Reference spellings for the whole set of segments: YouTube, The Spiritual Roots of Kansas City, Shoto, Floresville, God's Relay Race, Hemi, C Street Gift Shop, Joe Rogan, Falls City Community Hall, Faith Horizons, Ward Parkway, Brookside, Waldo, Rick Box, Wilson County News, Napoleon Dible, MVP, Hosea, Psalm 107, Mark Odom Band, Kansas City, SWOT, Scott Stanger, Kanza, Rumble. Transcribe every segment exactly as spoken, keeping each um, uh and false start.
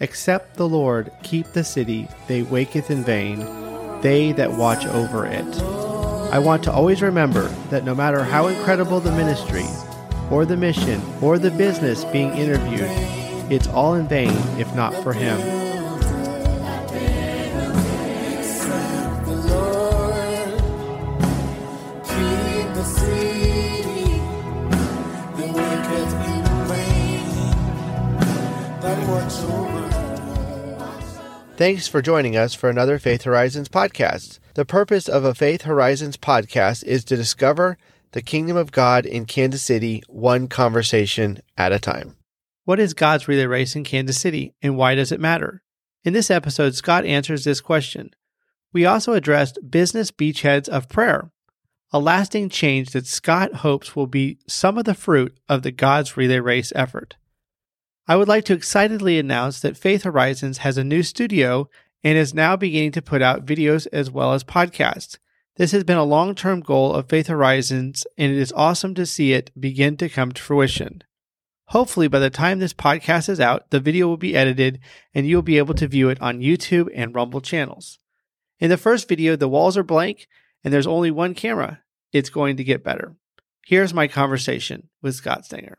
Except the Lord keep the city, they waketh in vain, they that watch over it. I want to always remember that no matter how incredible the ministry, or the mission, or the business being interviewed, it's all in vain if not for Him. Thanks for joining us for another Faith Horizons podcast. The purpose of a Faith Horizons podcast is to discover the kingdom of God in Kansas City, one conversation at a time. What is God's Relay Race in Kansas City, and why does it matter? In this episode, Scott answers this question. We also addressed business beachheads of prayer, a lasting change that Scott hopes will be some of the fruit of the God's Relay Race effort. I would like to excitedly announce that Faith Horizons has a new studio and is now beginning to put out videos as well as podcasts. This has been a long-term goal of Faith Horizons, and it is awesome to see it begin to come to fruition. Hopefully, by the time this podcast is out, the video will be edited, and you'll be able to view it on YouTube and Rumble channels. In the first video, the walls are blank, and there's only one camera. It's going to get better. Here's my conversation with Scott Stanger.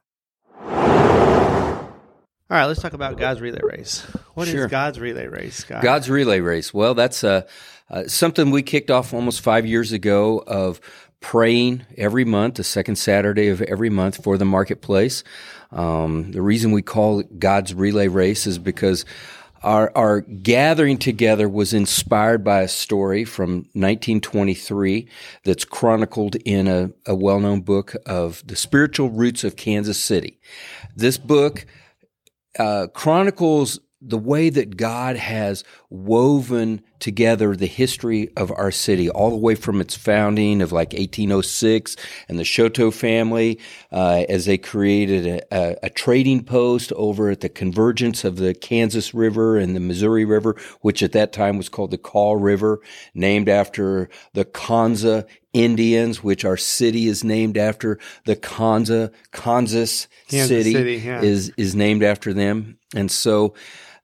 All right, let's talk about God's Relay Race. What sure. is God's Relay Race, Scott? God's Relay Race. Well, that's uh, uh, something we kicked off almost five years ago of praying every month, the second Saturday of every month for the marketplace. Um, the reason we call it God's Relay Race is because our, our gathering together was inspired by a story from nineteen twenty-three that's chronicled in a, a well-known book of The Spiritual Roots of Kansas City. This book Uh, chronicles the way that God has woven together the history of our city, all the way from its founding of like eighteen oh six and the Shoto family uh, as they created a, a trading post over at the convergence of the Kansas River and the Missouri River, which at that time was called the Kaw River, named after the Kanza Indians, which our city is named after. The Kanza, Kansas Kansas City, City yeah. is, is named after them. And so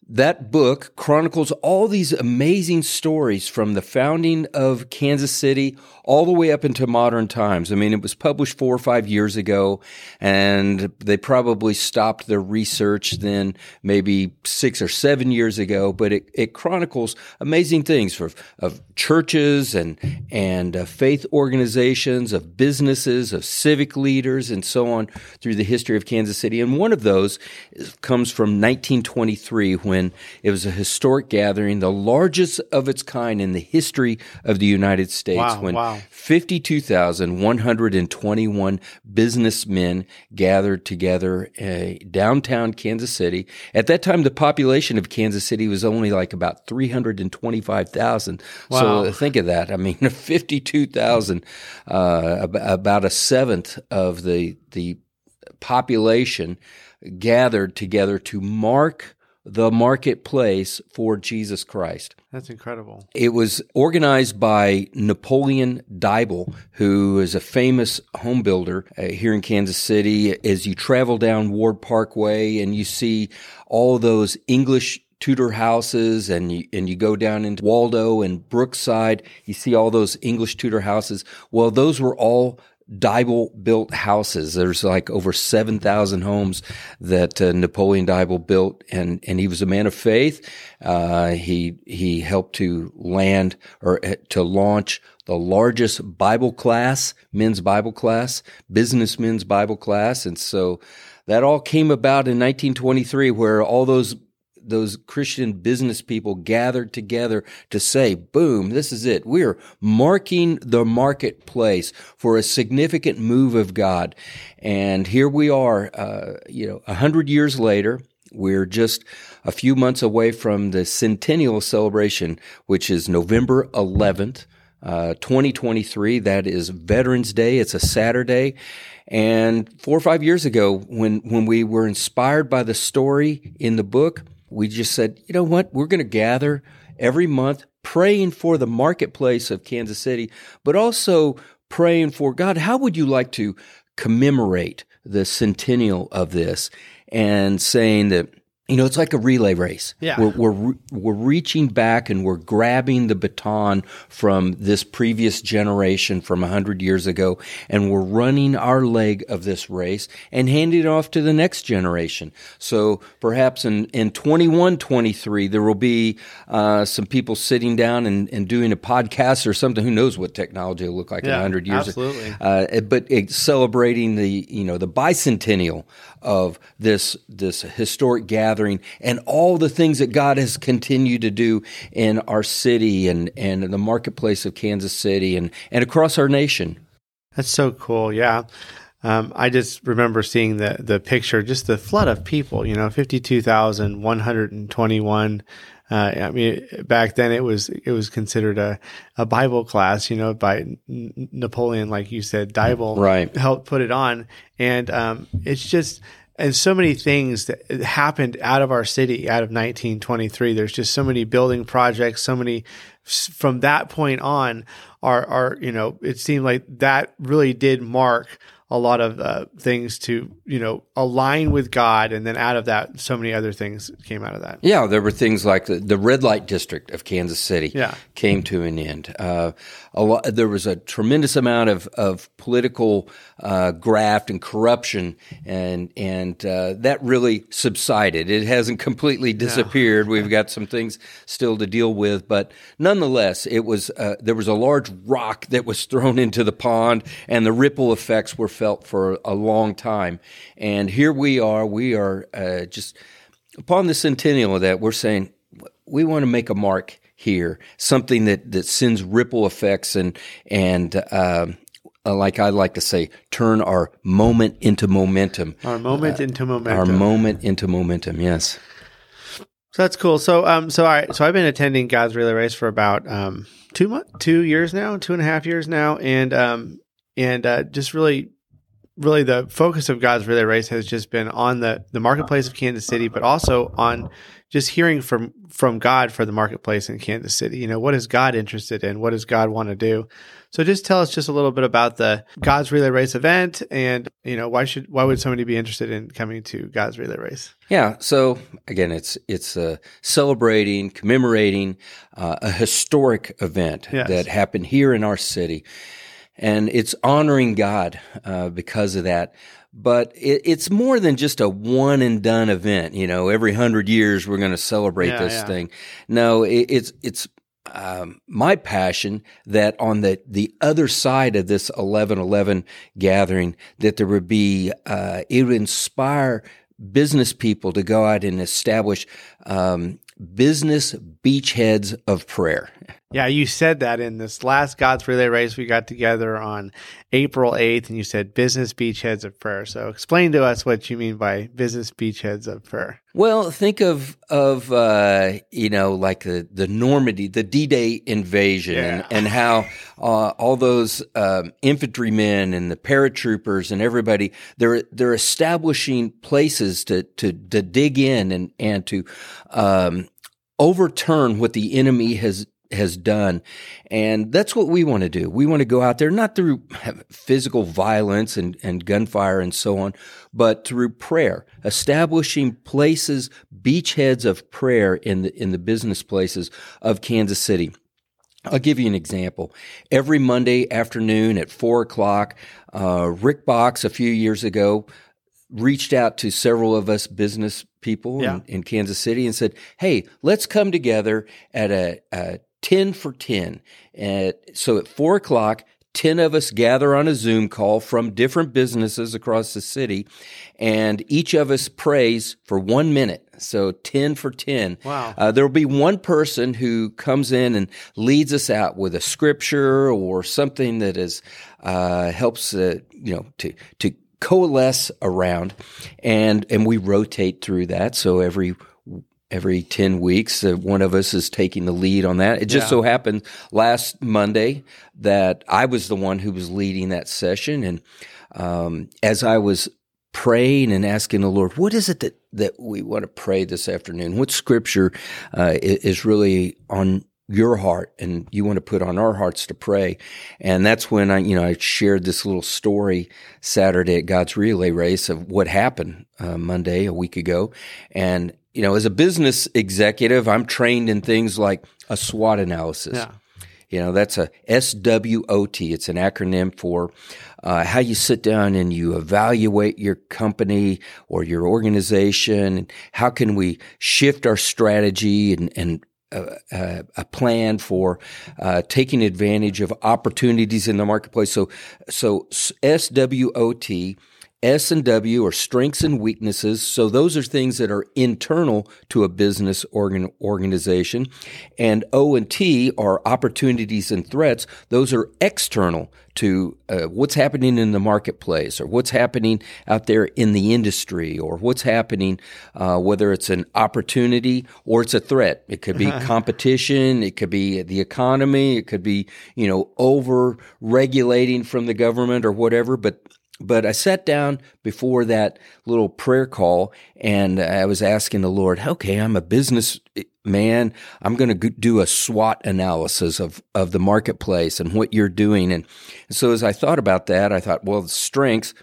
that book chronicles all these amazing stories from the founding of Kansas City all the way up into modern times. I mean, it was published four or five years ago, and they probably stopped their research then maybe six or seven years ago, but it, it chronicles amazing things for, of churches and, and uh, faith organizations, of businesses, of civic leaders, and so on through the history of Kansas City. And one of those is, comes from nineteen twenty-three, when When it was a historic gathering, the largest of its kind in the history of the United States, wow, when wow. fifty-two thousand one hundred twenty-one businessmen gathered together in downtown Kansas City. At that time, the population of Kansas City was only like about three hundred twenty-five thousand. Wow. So think of that. I mean, fifty-two thousand, uh, about a seventh of the, the population gathered together to mark the marketplace for Jesus Christ. That's incredible. It was organized by Napoleon Dible, who is a famous home builder uh, here in Kansas City. As you travel down Ward Parkway and you see all those English Tudor houses, and you, and you go down into Waldo and Brookside, you see all those English Tudor houses. Well, those were all Dible built houses. There's like over seven thousand homes that uh, Napoleon Dible built, and, and he was a man of faith. Uh, he, he helped to land or to launch the largest Bible class, men's Bible class, businessmen's Bible class. And so that all came about in nineteen twenty-three, where all those those Christian business people gathered together to say, boom, this is it. We're marking the marketplace for a significant move of God. And here we are, uh, you know, a hundred years later. We're just a few months away from the centennial celebration, which is November eleventh, uh, twenty twenty-three. That is Veterans Day. It's a Saturday. And four or five years ago, when, when we were inspired by the story in the book, we just said, you know what, we're going to gather every month praying for the marketplace of Kansas City, but also praying for God. How would you like to commemorate the centennial of this? And saying that You know, it's like a relay race. Yeah. We're, we're we're reaching back and we're grabbing the baton from this previous generation from one hundred years ago, and we're running our leg of this race and handing it off to the next generation. So perhaps in, in twenty-one twenty-three, there will be uh, some people sitting down and, and doing a podcast or something. Who knows what technology will look like yeah, in one hundred years. Absolutely. Uh, but it's celebrating the, you know, the bicentennial of this this historic gathering. And all the things that God has continued to do in our city and, and in the marketplace of Kansas City and, and across our nation. That's so cool, yeah. Um, I just remember seeing the, the picture, just the flood of people, you know, fifty-two thousand one hundred twenty-one. Uh, I mean, back then it was it was considered a, a Bible class, you know, by Napoleon, like you said, Dible right. helped put it on. And um, it's just... And so many things that happened out of our city, out of nineteen twenty-three. There's just so many building projects, so many from that point on are, are you know, it seemed like that really did mark a lot of uh, things to, you know, align with God. And then out of that, so many other things came out of that. Yeah, there were things like the, the red light district of Kansas City yeah. came to an end. Uh, a lo- there was a tremendous amount of, of political uh, graft and corruption, and and uh, that really subsided. It hasn't completely disappeared. No. We've got some things still to deal with. But nonetheless, it was uh, there was a large rock that was thrown into the pond, and the ripple effects were felt for a long time. And here we are, we are uh, just upon the centennial of that, we're saying we want to make a mark here, something that, that sends ripple effects and, and uh, like I like to say, turn our moment into momentum. Our moment uh, into momentum. Our moment into momentum, yes. So that's cool. So, um, so all right. So I've been attending God's Relay Race for about um, two months, two years now, two and a half years now. And, um, and uh, just really, Really, the focus of God's Relay Race has just been on the, the marketplace of Kansas City, but also on just hearing from, from God for the marketplace in Kansas City. You know, what is God interested in? What does God want to do? So just tell us just a little bit about the God's Relay Race event and, you know, why should why would somebody be interested in coming to God's Relay Race? Yeah. So again, it's it's uh, celebrating, commemorating uh, a historic event yes. that happened here in our city. And it's honoring God uh, because of that. But it, it's more than just a one-and-done event. You know, every hundred years we're going to celebrate yeah, this yeah. thing. No, it, it's it's um, my passion that on the, the other side of this eleven eleven gathering, that there would be uh, it would inspire business people to go out and establish um, business beachheads of prayer. Yeah, you said that in this last God's Relay Race we got together on April eighth, and you said business beachheads of prayer. So explain to us what you mean by business beachheads of prayer. Well, think of, of uh, you know, like the, the Normandy, the D-Day invasion, yeah. and, and how uh, all those um, infantrymen and the paratroopers and everybody, they're they're establishing places to, to, to dig in and, and to um, overturn what the enemy has has done. And that's what we want to do. We want to go out there, not through physical violence and, and gunfire and so on, but through prayer, establishing places, beachheads of prayer in the, in the business places of Kansas City. I'll give you an example. Every Monday afternoon at four o'clock, uh, Rick Box a few years ago reached out to several of us business people yeah. in, in Kansas City and said, hey, let's come together at a, a ten for ten. And so at four o'clock, ten of us gather on a Zoom call from different businesses across the city, and each of us prays for one minute. So ten for ten. Wow. Uh, there'll be one person who comes in and leads us out with a scripture or something that is uh, helps uh, you know to to coalesce around, and and we rotate through that. So every Every ten weeks, uh, one of us is taking the lead on that. It just yeah. so happened last Monday that I was the one who was leading that session. And um, as I was praying and asking the Lord, what is it that, that we want to pray this afternoon? What scripture uh, is really on your heart and you want to put on our hearts to pray? And that's when I, you know, I shared this little story Saturday at God's Relay Race of what happened uh, Monday a week ago. And you know, as a business executive, I'm trained in things like a SWOT analysis. Yeah. You know, that's a S W O T. It's an acronym for uh, how you sit down and you evaluate your company or your organization. How can we shift our strategy and, and uh, uh, a plan for uh, taking advantage of opportunities in the marketplace? So, so S W O T. S and W are strengths and weaknesses. So those are things that are internal to a business organ organization. And O and T are opportunities and threats. Those are external to uh, what's happening in the marketplace or what's happening out there in the industry or what's happening, uh, whether it's an opportunity or it's a threat. It could be competition. It could be the economy. It could be, you know, over regulating from the government or whatever. But But I sat down before that little prayer call, and I was asking the Lord, okay, I'm a business man. I'm going to do a SWOT analysis of, of the marketplace and what you're doing. And so as I thought about that, I thought, well, the strengths,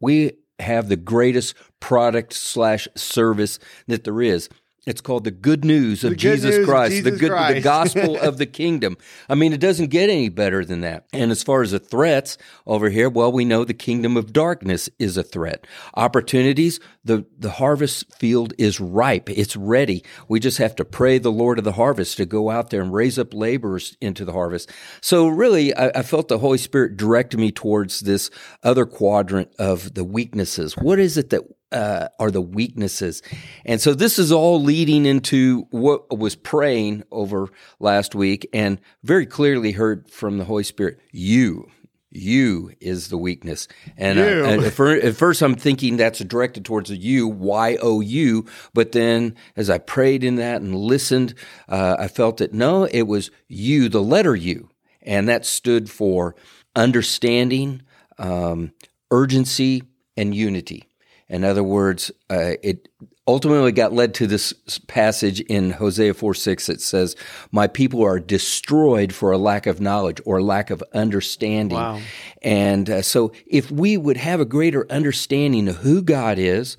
we have the greatest product slash service that there is. It's called the good news of the good Jesus news Christ, of Jesus the good, Christ. The gospel of the kingdom. I mean, it doesn't get any better than that. And as far as the threats over here, well, we know the kingdom of darkness is a threat. Opportunities, the, the harvest field is ripe. It's ready. We just have to pray the Lord of the harvest to go out there and raise up laborers into the harvest. So really, I, I felt the Holy Spirit direct me towards this other quadrant of the weaknesses. What is it that Uh, are the weaknesses. And so this is all leading into what I was praying over last week and very clearly heard from the Holy Spirit, you, you is the weakness. And, I, and at, first, at first I'm thinking that's directed towards the you, Y O U, but then as I prayed in that and listened, uh, I felt that no, it was you, the letter U, and that stood for understanding, um, urgency, and unity. In other words, uh, it ultimately got led to this passage in Hosea four six that says, my people are destroyed for a lack of knowledge or lack of understanding. Wow. And uh, so if we would have a greater understanding of who God is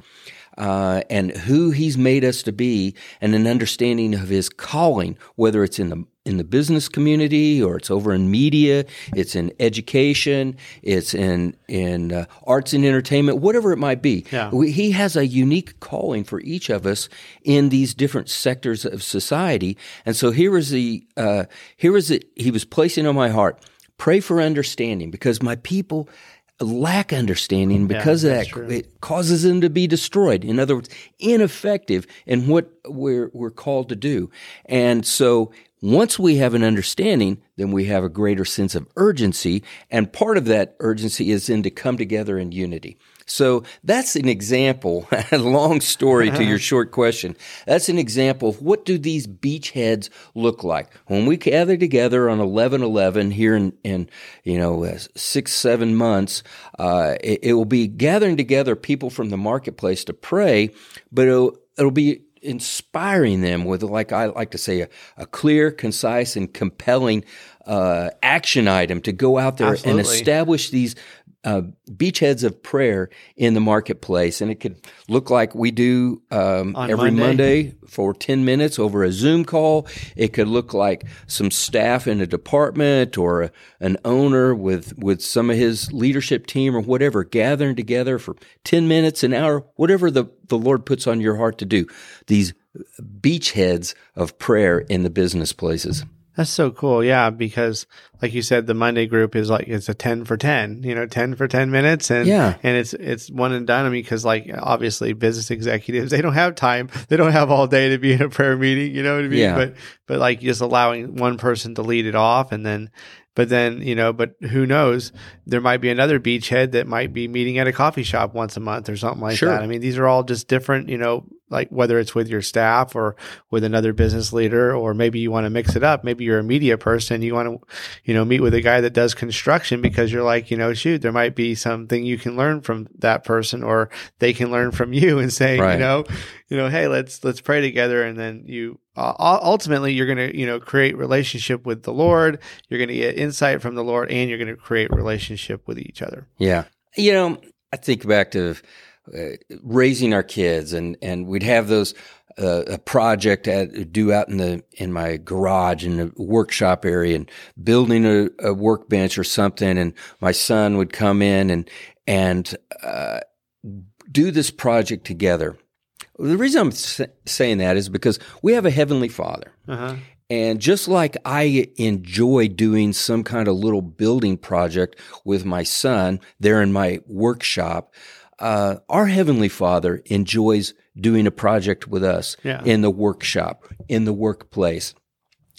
uh, and who he's made us to be and an understanding of his calling, whether it's in the in the business community, or it's over in media, it's in education, it's in in uh, arts and entertainment, whatever it might be. Yeah. We, he has a unique calling for each of us in these different sectors of society. And so here is the uh, here is it. He was placing on my heart, pray for understanding, because my people lack understanding because yeah, of that. True. It causes them to be destroyed. In other words, ineffective in what we're we're called to do. And so once we have an understanding, then we have a greater sense of urgency, and part of that urgency is then to come together in unity. So that's an example, a long story to your short question. That's an example of what do these beachheads look like. When we gather together on eleven eleven here in, in you know, uh, six, seven months, uh, it, it will be gathering together people from the marketplace to pray, but it'll, it'll be inspiring them with, like I like to say, a, a clear, concise, and compelling uh, action item to go out there Absolutely. And establish these uh, beachheads of prayer in the marketplace. And it could look like we do um, every Monday. Monday for ten minutes over a Zoom call. It could look like some staff in a department or a, an owner with, with some of his leadership team or whatever, gathering together for ten minutes, an hour, whatever the the Lord puts on your heart to do, these beachheads of prayer in the business places. That's so cool. Yeah. Because like you said, the Monday group is like, it's a ten for ten, you know, ten for ten minutes. And, yeah. and it's, it's one and done. I mean, cause like obviously business executives, they don't have time. They don't have all day to be in a prayer meeting, you know what I mean? Yeah. But, but like just allowing one person to lead it off and then, But then, you know, but who knows, there might be another beachhead that might be meeting at a coffee shop once a month or something like sure. that. I mean, these are all just different, you know, like whether it's with your staff or with another business leader, or maybe you want to mix it up. Maybe you're a media person. You want to, you know, meet with a guy that does construction because you're like, you know, shoot, there might be something you can learn from that person, or they can learn from you and say, right. you know, you know, hey, let's, let's pray together. And then you, Uh, ultimately, you're going to, you know, create relationship with the Lord. You're going to get insight from the Lord, and you're going to create relationship with each other. Yeah, you know, I think back to uh, raising our kids, and and we'd have those a, a project at, due out in the in my garage in the workshop area and building a, a workbench or something, and my son would come in and and uh, do this project together. The reason I'm sa- saying that is because we have a Heavenly Father. Uh-huh. And just like I enjoy doing some kind of little building project with my son there in my workshop, uh, our Heavenly Father enjoys doing a project with us yeah. in the workshop, in the workplace.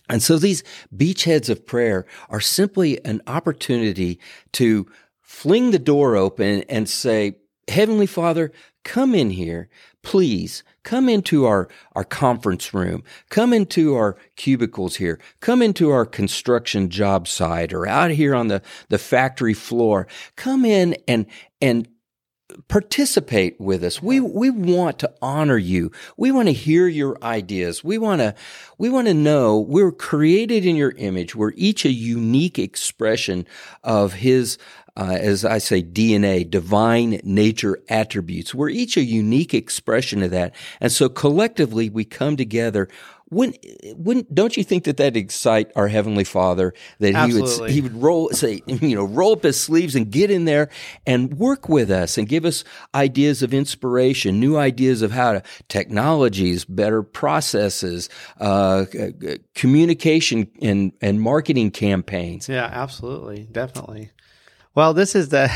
And so these beachheads of prayer are simply an opportunity to fling the door open and say, Heavenly Father, come in here, please. Come into our, our conference room. Come into our cubicles here. Come into our construction job site or out here on the, the factory floor. Come in and and participate with us. We we want to honor you. We want to hear your ideas. We want to we want to know we're created in your image. We're each a unique expression of his Uh, as I say, D N A, divine nature attributes. We're each a unique expression of that. And so collectively we come together. Wouldn't, wouldn't, don't you think that that'd excite our Heavenly Father, that Absolutely. he would, he would roll, say, you know, roll up his sleeves and get in there and work with us and give us ideas of inspiration, new ideas of how to technologies, better processes, uh, communication and, and marketing campaigns. Yeah, absolutely. Definitely. Well, this is the,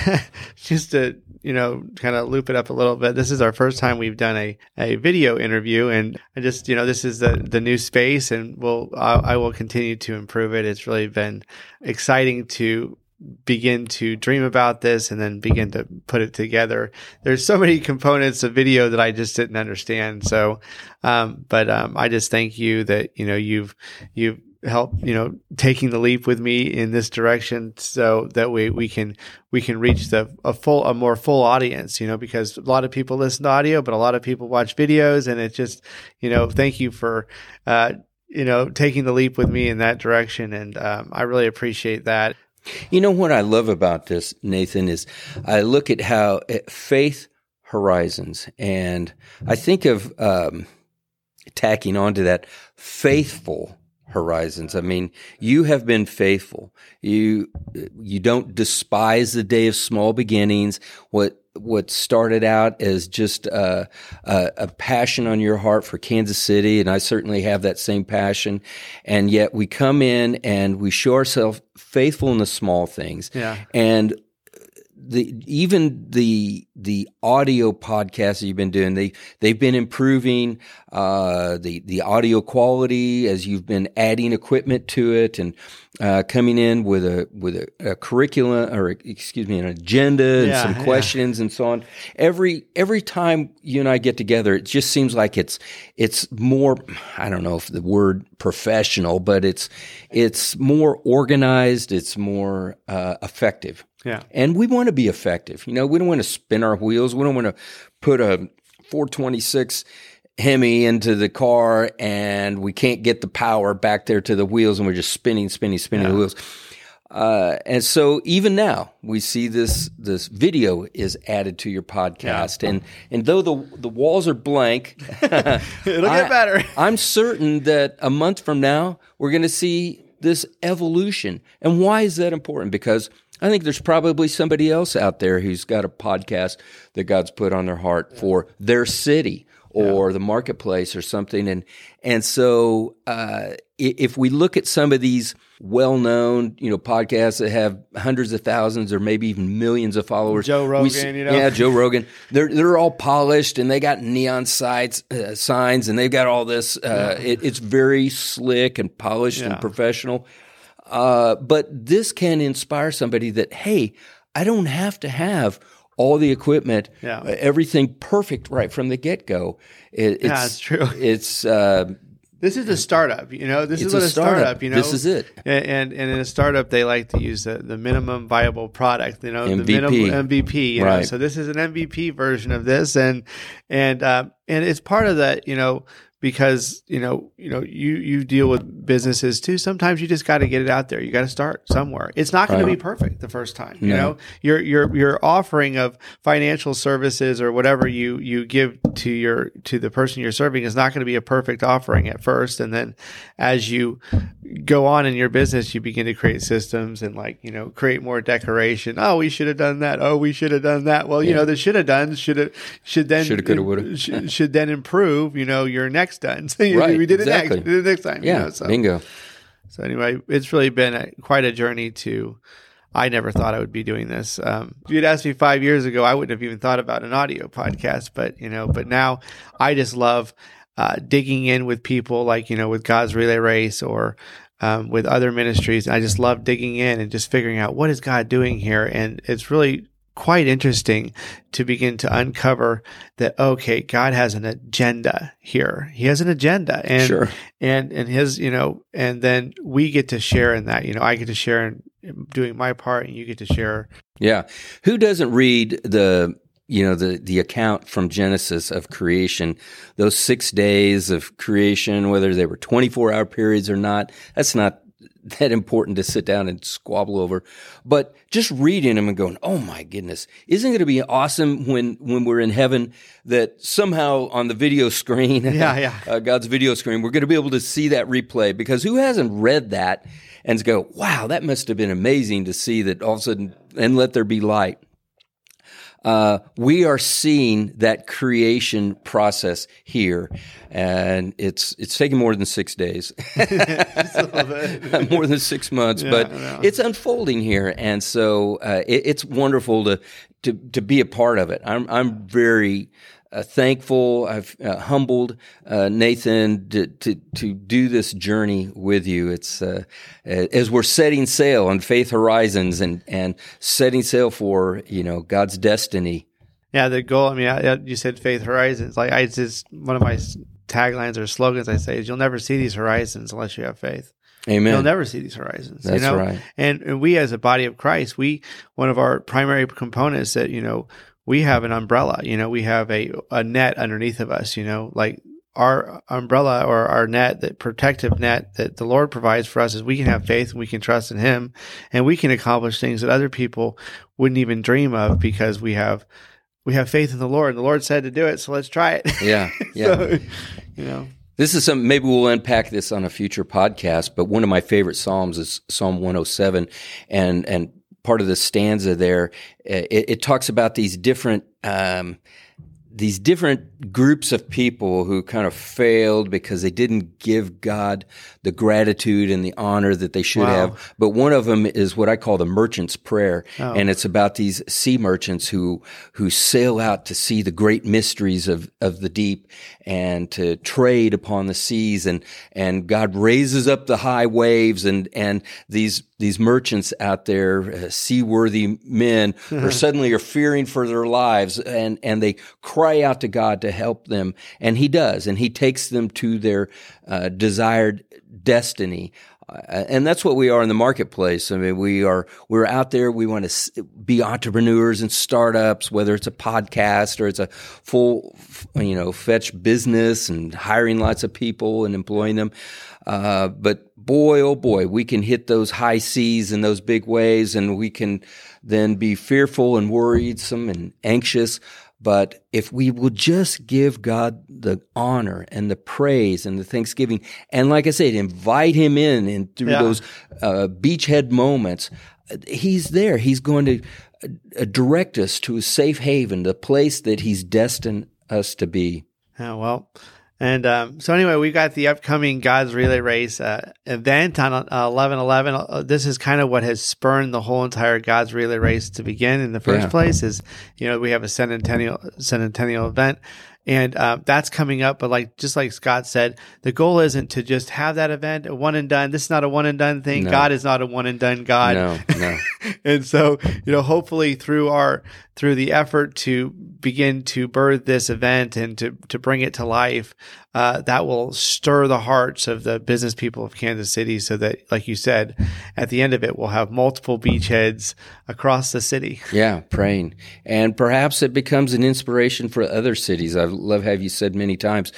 just to, you know, kind of loop it up a little bit, this is our first time we've done a, a video interview, and I just, you know, this is the, the new space, and we'll, I, I will continue to improve it. It's really been exciting to begin to dream about this and then begin to put it together. There's so many components of video that I just didn't understand. So, um, but um, I just thank you that, you know, you've, you've, help, you know, taking the leap with me in this direction so that we, we can, we can reach the, a full, a more full audience, you know, because a lot of people listen to audio, but a lot of people watch videos, and it just, you know, thank you for, uh, you know, taking the leap with me in that direction. And, um, I really appreciate that. You know, what I love about this, Nathan, is I look at how at Faith Horizons, and I think of, um, tacking onto that faithful horizons. I mean, you have been faithful. You you don't despise the day of small beginnings. What what started out as just a, a, a passion on your heart for Kansas City, and I certainly have that same passion. And yet we come in and we show ourselves faithful in the small things. Yeah. And the even the the audio podcasts that you've been doing, they they've been improving uh the the audio quality as you've been adding equipment to it, and uh coming in with a with a, a curriculum or excuse me an agenda and yeah, some questions yeah. and so on. Every every time you and I get together, it just seems like it's it's more, I don't know if the word professional, but it's it's more organized, it's more uh effective. Yeah. And we want to be effective. You know, we don't want to spin our wheels. We don't want to put a four twenty-six Hemi into the car and we can't get the power back there to the wheels, and we're just spinning, spinning, spinning yeah. the wheels. Uh, and so even now we see this this video is added to your podcast, yeah. and and though the the walls are blank, it'll I, get better. I'm certain that a month from now we're going to see this evolution. And why is that important? Because I think there's probably somebody else out there who's got a podcast that God's put on their heart yeah. for their city or yeah. the marketplace or something. And and so uh, if we look at some of these well-known, you know, podcasts that have hundreds of thousands or maybe even millions of followers. Joe Rogan, see, you know. Yeah, Joe Rogan. They're they're all polished, and they got neon sides, uh, signs, and they've got all this. Uh, yeah. it, it's very slick and polished yeah. and professional. Uh, but this can inspire somebody that, hey, I don't have to have all the equipment, yeah. everything perfect right from the get-go. It, it's, yeah, it's true. It's uh, this is a startup, you know. This is what a startup. startup, you know. This is it. And, and and in a startup, they like to use the, the minimum viable product, you know, M V P. The minimum M V P. You right. know? So this is an M V P version of this, and and uh, and it's part of that, you know. because, you know, you know, you, you deal with businesses too. Sometimes you just got to get it out there. You got to start somewhere. It's not going right. to be perfect the first time. Yeah. You know, your, your, your offering of financial services or whatever you, you give to your, to the person you're serving is not going to be a perfect offering at first. And then as you go on in your business, you begin to create systems and, like, you know, create more decoration. Oh, we should have done that. Oh, we should have done that. Well, yeah. you know, the should have done should have, should then, should have, could have, would have, should, should then improve, you know, your next. Done. So you, right, we did exactly. it next. We did it next time. Yeah. You know, so. Bingo. So anyway, it's really been a, quite a journey to. I never thought I would be doing this. Um, if you'd asked me five years ago, I wouldn't have even thought about an audio podcast. But you know, but now I just love uh, digging in with people, like, you know, with God's Relay Race or um, with other ministries. I just love digging in and just figuring out what is God doing here, and it's really quite interesting to begin to uncover that, okay, God has an agenda here. He has an agenda, and sure. and and his, you know, and then we get to share in that. You know, I get to share in doing my part, and you get to share. Yeah, who doesn't read the you know the the account from Genesis of creation? Those six days of creation, whether they were twenty-four hour periods or not, that's not that important to sit down and squabble over, but just reading them and going, oh my goodness, isn't it going to be awesome when, when we're in heaven that somehow on the video screen, yeah, yeah. Uh, God's video screen, we're going to be able to see that replay, because who hasn't read that and go, wow, that must have been amazing to see that all of a sudden, and let there be light. Uh, we are seeing that creation process here, and it's it's taken more than six days, more than six months, yeah, but yeah. it's unfolding here, and so uh, it, it's wonderful to, to to be a part of it. I'm I'm very uh, thankful. I've uh, humbled uh, Nathan to, to to do this journey with you. It's uh, as we're setting sail on Faith Horizons and and setting sail for, you know, God's destiny. Yeah, the goal. I mean, I, you said Faith Horizons. Like, I just, one of my taglines or slogans I say is, "You'll never see these horizons unless you have faith." Amen. You'll never see these horizons. That's you know? right. And, and we, as a body of Christ, we one of our primary components that you know we have an umbrella. You know, we have a a net underneath of us. You know, like. Our umbrella or our net, that protective net that the Lord provides for us, is we can have faith and we can trust in Him, and we can accomplish things that other people wouldn't even dream of, because we have we have faith in the Lord. The Lord said to do it, so let's try it. Yeah, yeah. So, you know, this is something. Maybe we'll unpack this on a future podcast. But one of my favorite psalms is Psalm one oh seven, and and part of the stanza there, it, it talks about these different. Um, these different groups of people who kind of failed because they didn't give God the gratitude and the honor that they should wow. have. But one of them is what I call the merchant's prayer. Oh. And it's about these sea merchants who, who sail out to see the great mysteries of, of the deep and to trade upon the seas. And, and God raises up the high waves, and, and these These merchants out there, uh, seaworthy men, are suddenly are fearing for their lives, and, and they cry out to God to help them, and He does, and He takes them to their uh, desired destiny. And that's what we are in the marketplace. I mean, we are, we're out there. We want to be entrepreneurs and startups, whether it's a podcast or it's a full, you know, fetch business and hiring lots of people and employing them. Uh, but boy, oh boy, we can hit those high seas and those big waves, and we can then be fearful and worrisome and anxious. But if we will just give God the honor and the praise and the thanksgiving, and like I said, invite Him in, and through yeah. those uh, beachhead moments, He's there. He's going to uh, direct us to a safe haven, the place that He's destined us to be. Yeah, well, and um, so anyway, we've got the upcoming God's Relay Race uh, event on eleven eleven. Uh, this is kind of what has spurned the whole entire God's Relay Race to begin in the first yeah. place is, you know, we have a centennial, centennial event. And uh, that's coming up. But like just like Scott said, the goal isn't to just have that event, a one and done. This is not a one and done thing. No. God is not a one and done God. No, no. And so, you know, hopefully through our through the effort to begin to birth this event and to, to bring it to life, uh, that will stir the hearts of the business people of Kansas City, so that, like you said, at the end of it, we'll have multiple beachheads across the city. Yeah, praying. And perhaps it becomes an inspiration for other cities. I've love have you said many times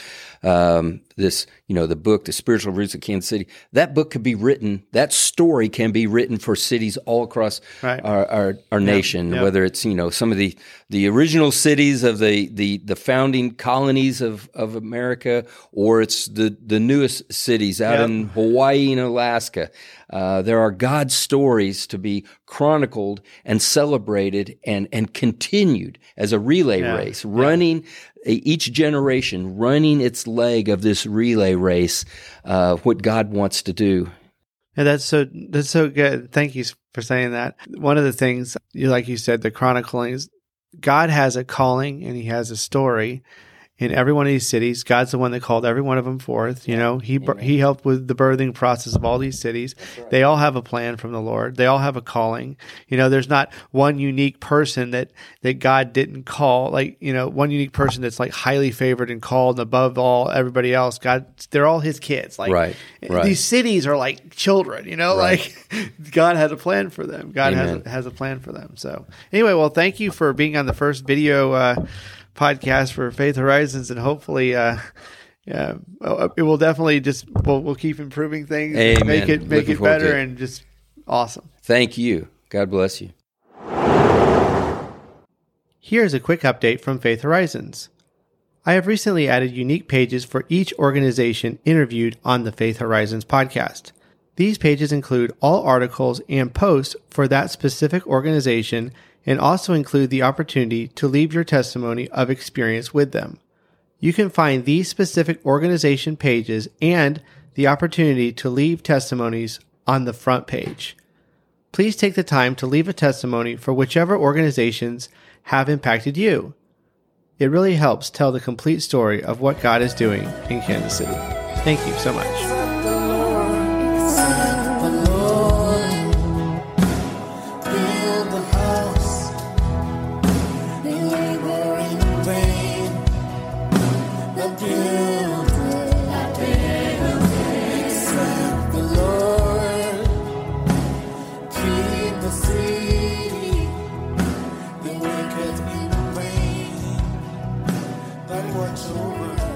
um, this, you know, the book, The Spiritual Roots of Kansas City, that book could be written, that story can be written for cities all across right. our, our, our yeah. nation, yeah. whether it's, you know, some of the, the original cities of the, the, the founding colonies of, of America, or it's the, the newest cities out yeah. in Hawaii and Alaska. Uh, there are God's stories to be chronicled and celebrated and, and continued as a relay yeah. race, running yeah. each generation, running its leg of this relay race, uh, what God wants to do. Yeah, that's so, that's so good. Thank you for saying that. One of the things, like you said, the chronicling is God has a calling and he has a story. In every one of these cities, God's the one that called every one of them forth. You know, he Amen. he helped with the birthing process of all these cities. Right. They all have a plan from the Lord. They all have a calling. You know, there's not one unique person that, that God didn't call. Like, you know, one unique person that's like highly favored and called above all everybody else. God, they're all his kids. Like right. Right. These cities are like children. You know, right. like God has a plan for them. God Amen. has a, has a plan for them. So anyway, well, thank you for being on the first video. Uh, podcast for Faith Horizons, and hopefully uh yeah it will definitely just we'll, we'll keep improving things Amen. and make it make Looking it better and just awesome. Thank you. God bless you. Here's a quick update from Faith Horizons. I have recently added unique pages for each organization interviewed on the Faith Horizons podcast. These pages include all articles and posts for that specific organization and also include the opportunity to leave your testimony of experience with them. You can find these specific organization pages and the opportunity to leave testimonies on the front page. Please take the time to leave a testimony for whichever organizations have impacted you. It really helps tell the complete story of what God is doing in Kansas City. Thank you so much. Over.